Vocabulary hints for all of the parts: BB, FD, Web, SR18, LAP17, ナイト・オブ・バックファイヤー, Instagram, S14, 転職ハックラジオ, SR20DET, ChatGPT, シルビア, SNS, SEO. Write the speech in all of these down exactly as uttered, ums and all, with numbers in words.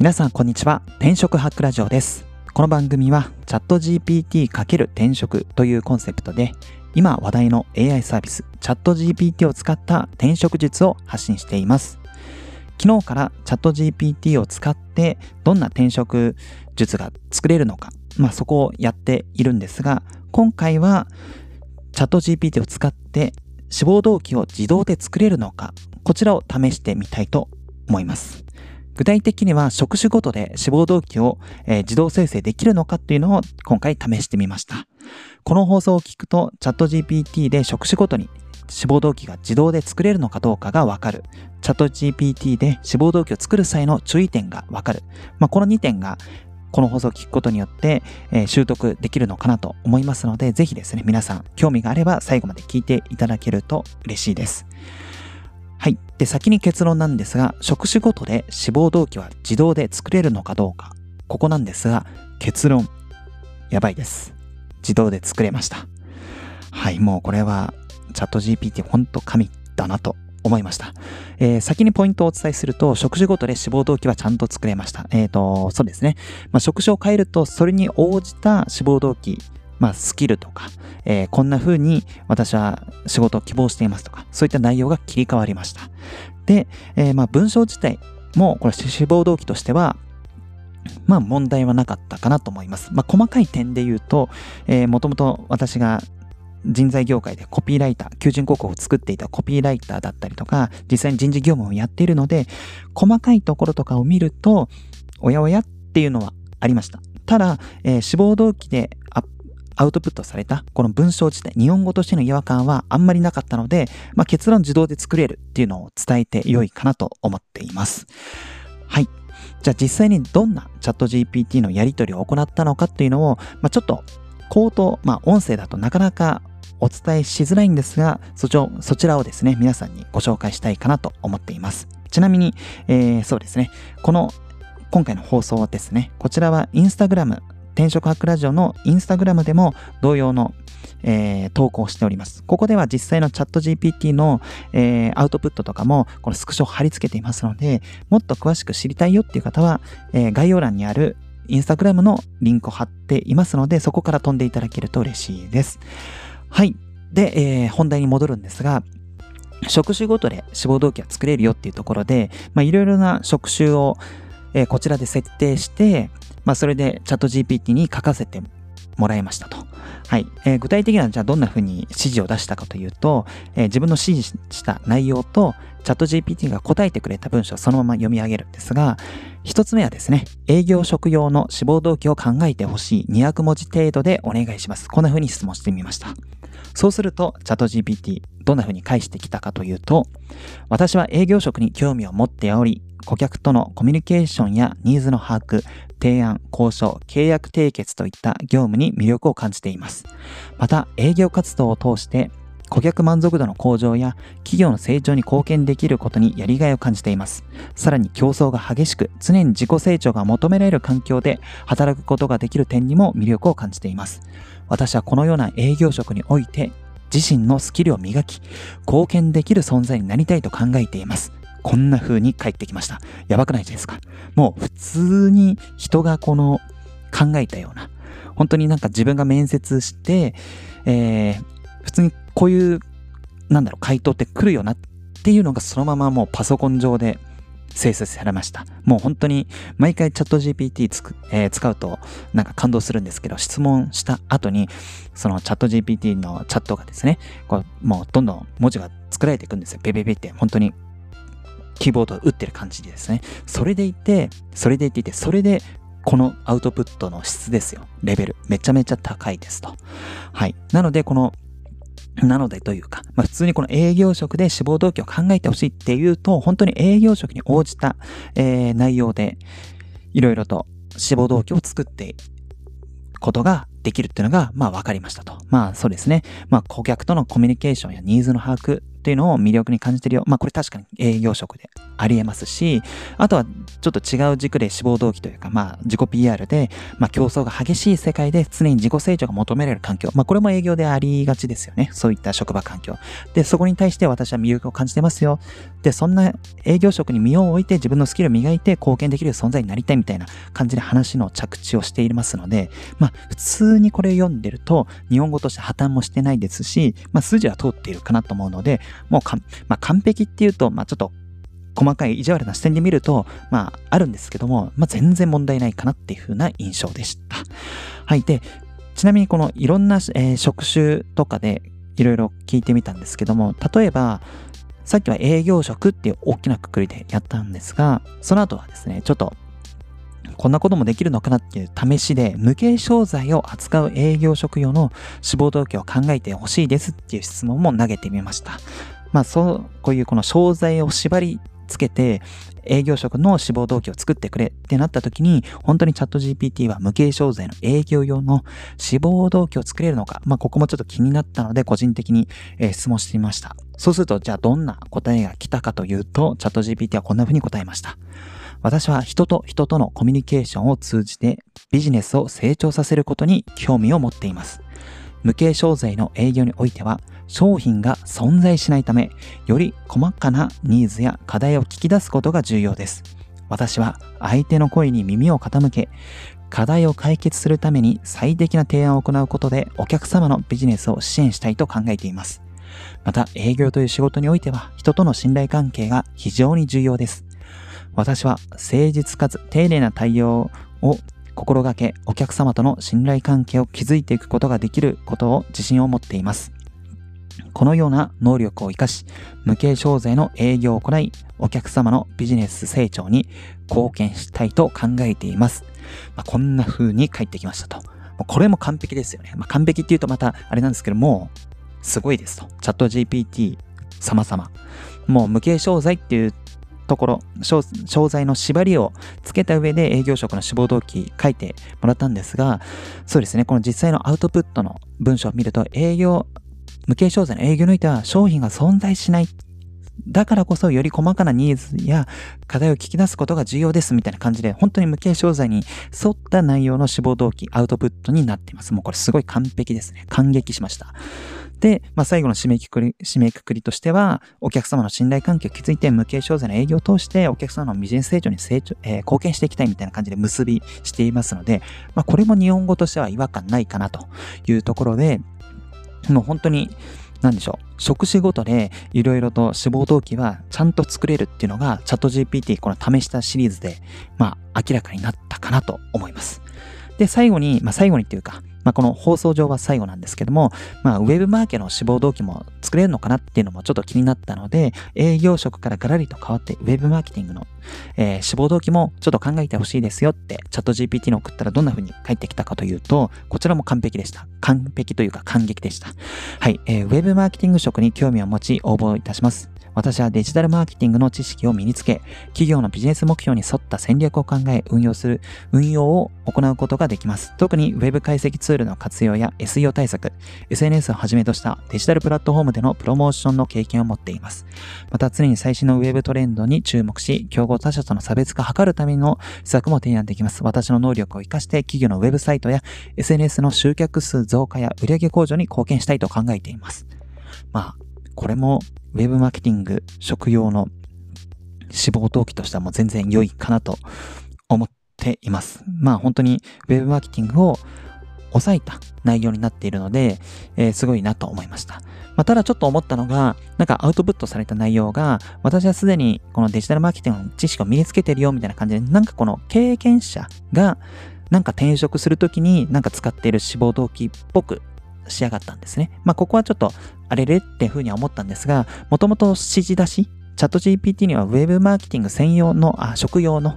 皆さんこんにちは。転職ハックラジオです。この番組はチャット ジーピーティー× 転職というコンセプトで、今話題の エーアイ サービスチャット ジーピーティー を使った転職術を発信しています。昨日からチャット ジーピーティー を使ってどんな転職術が作れるのか、まあそこをやっているんですが、今回はチャット ジーピーティー を使って志望動機を自動で作れるのか、こちらを試してみたいと思います。具体的には職種ごとで志望動機を自動生成できるのかというのを今回試してみました。この放送を聞くとチャット ジーピーティー で職種ごとに志望動機が自動で作れるのかどうかがわかる。チャット ジーピーティー で志望動機を作る際の注意点がわかる。まあ、このにてんがこの放送を聞くことによって習得できるのかなと思いますので、ぜひですね、皆さん興味があれば最後まで聞いていただけると嬉しいです。はい。で、先に結論なんですが、職種ごとで志望動機は自動で作れるのかどうか。ここなんですが、結論。やばいです。自動で作れました。はい。もうこれは、チャット ジーピーティー ほんと神だなと思いました。えー、先にポイントをお伝えすると、職種ごとで志望動機はちゃんと作れました。えっと、そうですね。まあ、職種を変えると、それに応じた志望動機。まあ、スキルとか、えー、こんな風に私は仕事を希望していますとか、そういった内容が切り替わりました。で、えー、まあ、文章自体も、これ、志望動機としては、まあ、問題はなかったかなと思います。まあ、細かい点で言うと、えー、もともと私が、人材業界でコピーライター、求人広告を作っていたコピーライターだったりとか、実際に人事業務をやっているので、細かいところとかを見ると、おやおやっていうのはありました。ただ、えー、志望動機でアップアウトプットされたこの文章自体、日本語としての違和感はあんまりなかったので、まあ、結論自動で作れるっていうのを伝えて良いかなと思っています。はい。じゃあ実際にどんなチャット ジーピーティー のやり取りを行ったのかっていうのを、まあ、ちょっと口頭、まあ、音声だとなかなかお伝えしづらいんですが、そちら、そちらをですね、皆さんにご紹介したいかなと思っています。ちなみに、えー、そうですね、この今回の放送ですね、こちらはインスタグラム転職ハックラジオのインスタグラムでも同様の、えー、投稿をしております。ここでは実際のチャット ジーピーティー の、えー、アウトプットとかもこのスクショを貼り付けていますので、もっと詳しく知りたいよっていう方は、えー、概要欄にあるインスタグラムのリンクを貼っていますので、そこから飛んでいただけると嬉しいです。はい。で、えー、本題に戻るんですが、職種ごとで志望動機は作れるよっていうところで、まあ、いろいろな職種を、えー、こちらで設定して、まあ、それでチャット ジーピーティー に書かせてもらいましたと。はい。えー、具体的にはじゃあどんな風に指示を出したかというと、えー、自分の指示した内容とチャット ジーピーティー が答えてくれた文章をそのまま読み上げるんですが、一つ目はですね、営業職用の志望動機を考えてほしいにひゃくもじ程度でお願いします。こんな風に質問してみました。そうするとチャット ジーピーティー どんな風に返してきたかというと、私は営業職に興味を持っており、顧客とのコミュニケーションやニーズの把握、提案、交渉、契約締結といった業務に魅力を感じています。また、営業活動を通して顧客満足度の向上や企業の成長に貢献できることにやりがいを感じています。さらに競争が激しく、常に自己成長が求められる環境で働くことができる点にも魅力を感じています。私はこのような営業職において自身のスキルを磨き、貢献できる存在になりたいと考えています。こんな風に返ってきました。やばくないですか？もう普通に人がこの考えたような、本当になんか自分が面接して、えー、普通にこういう、なんだろう、回答って来るよなっていうのがそのままもうパソコン上で生成されました。もう本当に毎回チャット ジーピーティー つく、えー、使うとなんか感動するんですけど、質問した後にそのチャット ジーピーティー のチャットがですね、こうもうどんどん文字が作られていくんですよ。ベベベって本当に。キーボードを打ってる感じでですね。それでいて、それでいていて、それでこのアウトプットの質ですよ。レベル。めちゃめちゃ高いですと。はい。なので、この、なのでというか、まあ、普通にこの営業職で志望動機を考えてほしいっていうと、本当に営業職に応じた、えー、内容で、いろいろと志望動機を作っていくことができるっていうのが、まあ分かりましたと。まあそうですね。まあ顧客とのコミュニケーションやニーズの把握、とっていうのを魅力に感じてるよ。まあこれ確かに営業職でありえますし、あとはちょっと違う軸で志望動機というか、まあ自己 ピーアール で、まあ競争が激しい世界で常に自己成長が求められる環境。まあこれも営業でありがちですよね。そういった職場環境。で、そこに対して私は魅力を感じてますよ。で、そんな営業職に身を置いて自分のスキルを磨いて貢献できる存在になりたいみたいな感じで話の着地をしていますので、まあ普通にこれ読んでると日本語として破綻もしてないですし、まあ筋は通っているかなと思うので、もうか、まあ、完璧っていうと、まあちょっと細かい意地悪な視点で見ると、まああるんですけども、まあ全然問題ないかなっていう風な印象でした。はい。で、ちなみにこのいろんな、えー、職種とかでいろいろ聞いてみたんですけども、例えば、さっきは営業職っていう大きな括りでやったんですが、その後はですね、ちょっとこんなこともできるのかなっていう試しで、無形商材を扱う営業職用の志望動機を考えてほしいですっていう質問も投げてみました。まあそう、こういうこの商材を縛りつけて営業職の志望動機を作ってくれってなった時に、本当にチャット ジーピーティー は無形商材の営業用の志望動機を作れるのか、まあここもちょっと気になったので個人的に質問してみました。そうすると、じゃあどんな答えが来たかというと、チャット ジーピーティー はこんな風に答えました。私は人と人とのコミュニケーションを通じてビジネスを成長させることに興味を持っています。無形商材の営業においては商品が存在しないため、より細かなニーズや課題を聞き出すことが重要です。私は相手の声に耳を傾け、課題を解決するために最適な提案を行うことでお客様のビジネスを支援したいと考えています。また営業という仕事においては人との信頼関係が非常に重要です。私は誠実かつ丁寧な対応を心がけ、お客様との信頼関係を築いていくことができることを自信を持っています。このような能力を生かし、無形商材の営業を行い、お客様のビジネス成長に貢献したいと考えています。まあ、こんな風に返ってきましたと。これも完璧ですよね。まあ、完璧っていうとまたあれなんですけども、すごいですと。チャット ジーピーティー 様々。もう無形商材っていうところ、商材の縛りをつけた上で営業職の志望動機書いてもらったんですが、そうですね、この実際のアウトプットの文章を見ると、営業、無形商材の営業においては商品が存在しない。だからこそより細かなニーズや課題を聞き出すことが重要ですみたいな感じで、本当に無形商材に沿った内容の志望動機、アウトプットになっています。もうこれすごい完璧ですね。感激しました。で、まあ、最後の締めくくり、締めくくりとしては、お客様の信頼関係を築いて、無形商材の営業を通して、お客様のビジネス成長に成長、えー、貢献していきたいみたいな感じで結びしていますので、まあ、これも日本語としては違和感ないかなというところで、もう本当に、なんでしょう、職種ごとでいろいろと志望動機はちゃんと作れるっていうのが、チャット ジーピーティー この試したシリーズで、まあ、明らかになったかなと思います。で、最後に、まあ、最後にっていうか、まあ、この放送上は最後なんですけども、まあ、ウェブマーケの志望動機も作れるのかなっていうのもちょっと気になったので、営業職からガラリと変わって、ウェブマーケティングの、えー、志望動機もちょっと考えてほしいですよって、チャット ジーピーティー に送ったらどんな風に返ってきたかというと、こちらも完璧でした。完璧というか感激でした。はい、えー、ウェブマーケティング職に興味を持ち応募いたします。私はデジタルマーケティングの知識を身につけ、企業のビジネス目標に沿った戦略を考え、運用する、運用を行うことができます。特に Web 解析ツールの活用や エスイーオー 対策、エスエヌエス をはじめとしたデジタルプラットフォームでのプロモーションの経験を持っています。また常に最新の Web トレンドに注目し、競合他社との差別化を図るための施策も提案できます。私の能力を活かして企業の Web サイトや エスエヌエス の集客数増加や売上向上に貢献したいと考えています。まあ、これもウェブマーケティング職用の志望動機としてはもう全然良いかなと思っています。まあ本当にウェブマーケティングを抑えた内容になっているので、えー、すごいなと思いました。まあ、ただちょっと思ったのが、なんかアウトプットされた内容が、私はすでにこのデジタルマーケティングの知識を身につけてるよみたいな感じで、なんかこの経験者がなんか転職するときになんか使っている志望動機っぽく仕上がったんですね。まあここはちょっとあれれって風には思ったんですが、もともと指示出し、チャット ジーピーティー にはウェブマーケティング専用の、あ、職用の、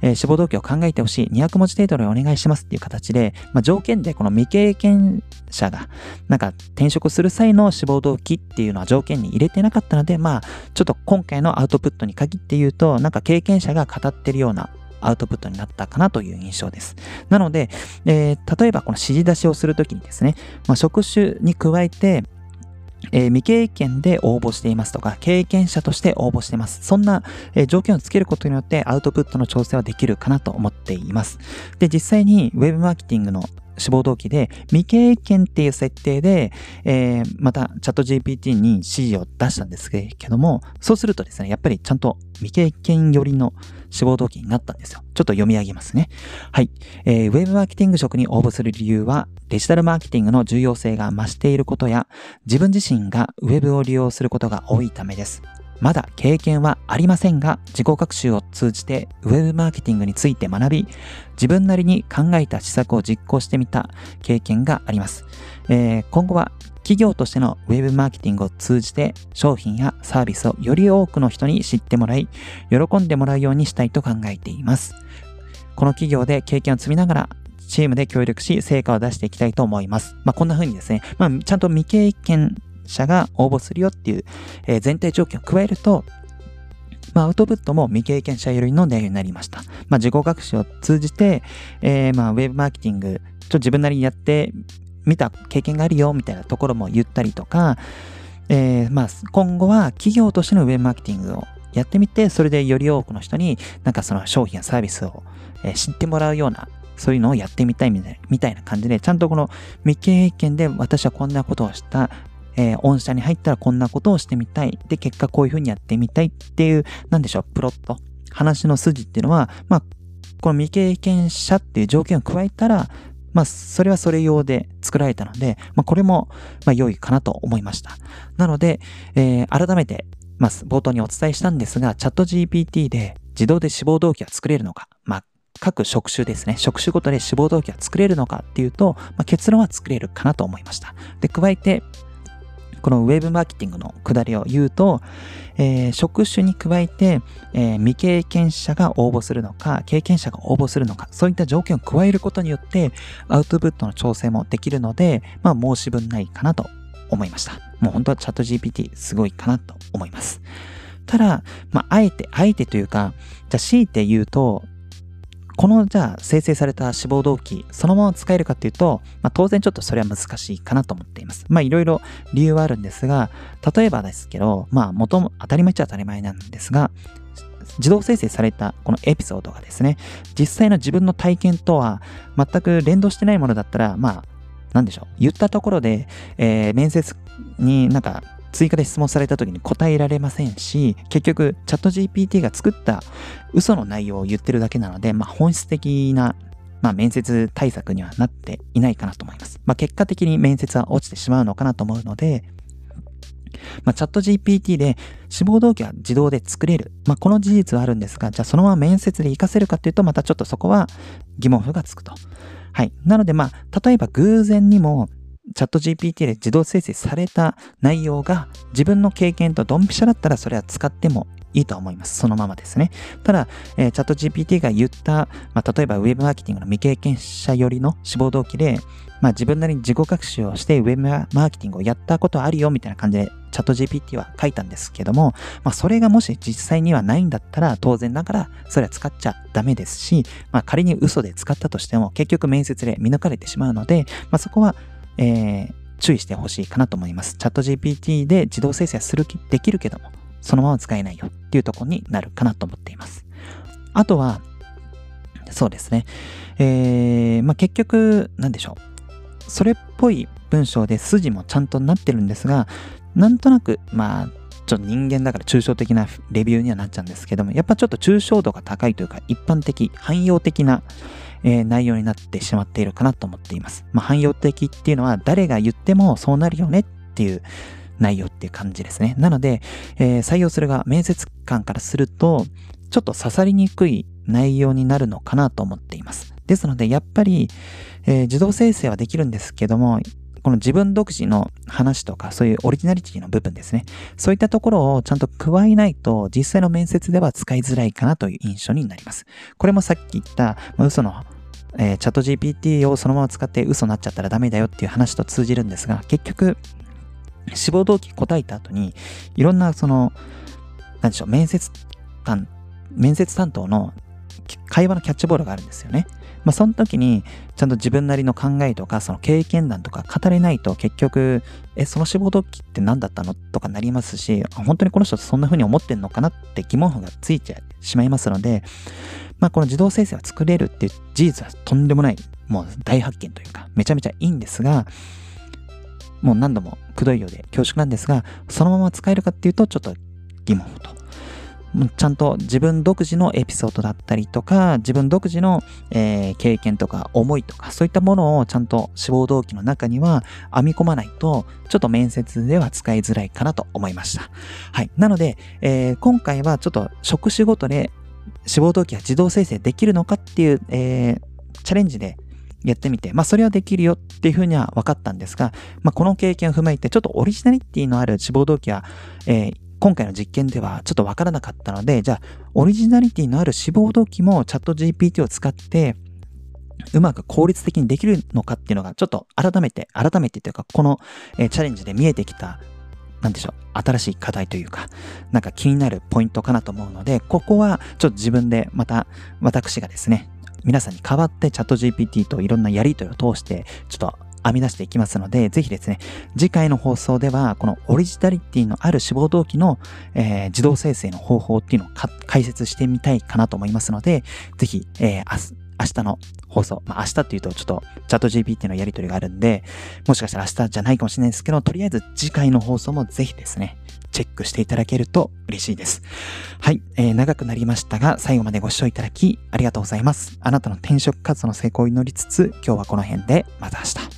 えー、志望動機を考えてほしい。にひゃくもじ程度でお願いしますっていう形で、まあ、条件でこの未経験者がなんか転職する際の志望動機っていうのは条件に入れてなかったので、まあちょっと今回のアウトプットに限って言うと、なんか経験者が語ってるようなアウトプットになったかなという印象です。なので、えー、例えばこの指示出しをするときにですね、まあ、職種に加えて、えー、未経験で応募していますとか、経験者として応募しています。そんな、えー、条件をつけることによってアウトプットの調整はできるかなと思っています。で、実際に Web マーケティングの志望動機で未経験っていう設定で、えー、また チャットジーピーティー に指示を出したんですけども、そうするとですね、やっぱりちゃんと未経験寄りの志望動機になったんですよ。ちょっと読み上げますね。はい、えー。ウェブマーケティング職に応募する理由は、デジタルマーケティングの重要性が増していることや、自分自身がウェブを利用することが多いためです。まだ経験はありませんが、自己学習を通じてウェブマーケティングについて学び、自分なりに考えた施策を実行してみた経験があります。えー、今後は企業としてのウェブマーケティングを通じて商品やサービスをより多くの人に知ってもらい、喜んでもらうようにしたいと考えています。この企業で経験を積みながら、チームで協力し成果を出していきたいと思います。まあ、こんな風にですね、まあ、ちゃんと未経験者が応募するよっていう前提条件を加えると、まあ、アウトプットも未経験者寄りの内容になりました。まあ、自己学習を通じて、えー、まあウェブマーケティング、ちょっと自分なりにやってみた経験があるよみたいなところも言ったりとか、えー、まあ今後は企業としてのウェブマーケティングをやってみて、それでより多くの人になんかその商品やサービスを知ってもらうような、そういうのをやってみたいみたいな、みたいな感じで、ちゃんとこの未経験で私はこんなことをした。えー、御社に入ったらこんなことをしてみたい。で、結果こういう風にやってみたいっていう、なんでしょう、プロット。話の筋っていうのは、まあ、この未経験者っていう条件を加えたら、まあ、それはそれ用で作られたので、まあ、これも、まあ、良いかなと思いました。なので、えー、改めて、まあ、冒頭にお伝えしたんですが、チャットジーピーティー で自動で志望動機が作れるのか、まあ、各職種ですね。職種ごとで志望動機が作れるのかっていうと、まあ、結論は作れるかなと思いました。で、加えて、このウェブマーケティングの下りを言うと、えー、職種に加えて、えー、未経験者が応募するのか、経験者が応募するのか、そういった条件を加えることによって、アウトプットの調整もできるので、まあ申し分ないかなと思いました。もう本当はチャットジーピーティー すごいかなと思います。ただ、まあ、あえて、あえてというか、じゃあ強いて言うと、このじゃあ生成された志望動機そのまま使えるかっていうと、まあ、当然ちょっとそれは難しいかなと思っています。まあいろいろ理由はあるんですが、例えばですけど、まあ元も当たり前っちゃ当たり前なんですが、自動生成されたこのエピソードがですね、実際の自分の体験とは全く連動してないものだったら、まあなんでしょう、言ったところで、えー、面接になんか追加で質問された時に答えられませんし、結局チャットジーピーティー が作った嘘の内容を言ってるだけなので、まあ本質的な、まあ、面接対策にはなっていないかなと思います。まあ結果的に面接は落ちてしまうのかなと思うので、まあ、チャットジーピーティー で志望動機は自動で作れる。まあこの事実はあるんですが、じゃあそのまま面接で活かせるかっていうと、またちょっとそこは疑問符がつくと。はい。なのでまあ、例えば偶然にもチャットジーピーティー で自動生成された内容が自分の経験とドンピシャだったら、それは使ってもいいと思います。そのままですね。ただ、えー、チャットジーピーティー が言った、まあ、例えばウェブマーケティングの未経験者寄りの志望動機で、まあ、自分なりに自己学習をしてウェブマーケティングをやったことあるよみたいな感じでチャットジーピーティー は書いたんですけども、まあ、それがもし実際にはないんだったら、当然ながらそれは使っちゃダメですし、まあ、仮に嘘で使ったとしても結局面接で見抜かれてしまうので、まあ、そこはえー、注意してほしいかなと思います。チャットジーピーティー で自動生成するきできるけども、そのまま使えないよっていうところになるかなと思っています。あとは、そうですね。えー、まあ、結局、なんでしょう。それっぽい文章で筋もちゃんとなってるんですが、なんとなく、まあ、ちょっと人間だから抽象的なレビューにはなっちゃうんですけども、やっぱちょっと抽象度が高いというか、一般的、汎用的な、えー、内容になってしまっているかなと思っています。まあ、汎用的っていうのは誰が言ってもそうなるよねっていう内容っていう感じですね。なので、えー、採用する側、面接官からすると、ちょっと刺さりにくい内容になるのかなと思っています。ですので、やっぱり、えー、自動生成はできるんですけども、この自分独自の話とか、そういうオリジナリティの部分ですね。そういったところをちゃんと加えないと、実際の面接では使いづらいかなという印象になります。これもさっき言った、まあ、嘘のえー、チャットジーピーティー をそのまま使って嘘になっちゃったらダメだよっていう話と通じるんですが、結局志望動機答えた後にいろんなその何でしょう面接担面接担当の会話のキャッチボールがあるんですよね。まあ、その時にちゃんと自分なりの考えとかその経験談とか語れないと結局えその志望動機って何だったのとかなりますし、本当にこの人そんな風に思ってんのかなって疑問符がついちゃってしまいますので、まあ、この自動生成は作れるっていう事実はとんでもないもう大発見というかめちゃめちゃいいんですが、もう何度もくどいようで恐縮なんですが、そのまま使えるかっていうとちょっと疑問と。ちゃんと自分独自のエピソードだったりとか、自分独自の、えー、経験とか思いとか、そういったものをちゃんと志望動機の中には編み込まないと、ちょっと面接では使いづらいかなと思いました。はい。なので、えー、今回はちょっと職種ごとで志望動機が自動生成できるのかっていう、えー、チャレンジでやってみて、まあそれはできるよっていうふうには分かったんですが、まあこの経験を踏まえて、ちょっとオリジナリティのある志望動機は、えー今回の実験ではちょっとわからなかったので、じゃあオリジナリティのある志望動機もチャット ジーピーティー を使ってうまく効率的にできるのかっていうのがちょっと改めて改めてというかこの、えー、チャレンジで見えてきたなんでしょう新しい課題というかなんか気になるポイントかなと思うので、ここはちょっと自分でまた私がですね皆さんに代わってチャット ジーピーティー といろんなやり取りを通してちょっと編み出していきますので、ぜひですね、次回の放送では、このオリジナリティのある志望動機の、えー、自動生成の方法っていうのを解説してみたいかなと思いますので、ぜひ、えー、明日の放送、まあ、明日っていうとちょっとチャット ジーピーティー のやり取りがあるんで、もしかしたら明日じゃないかもしれないですけど、とりあえず次回の放送もぜひですね、チェックしていただけると嬉しいです。はい、えー、長くなりましたが、最後までご視聴いただきありがとうございます。あなたの転職活動の成功を祈りつつ、今日はこの辺で、また明日。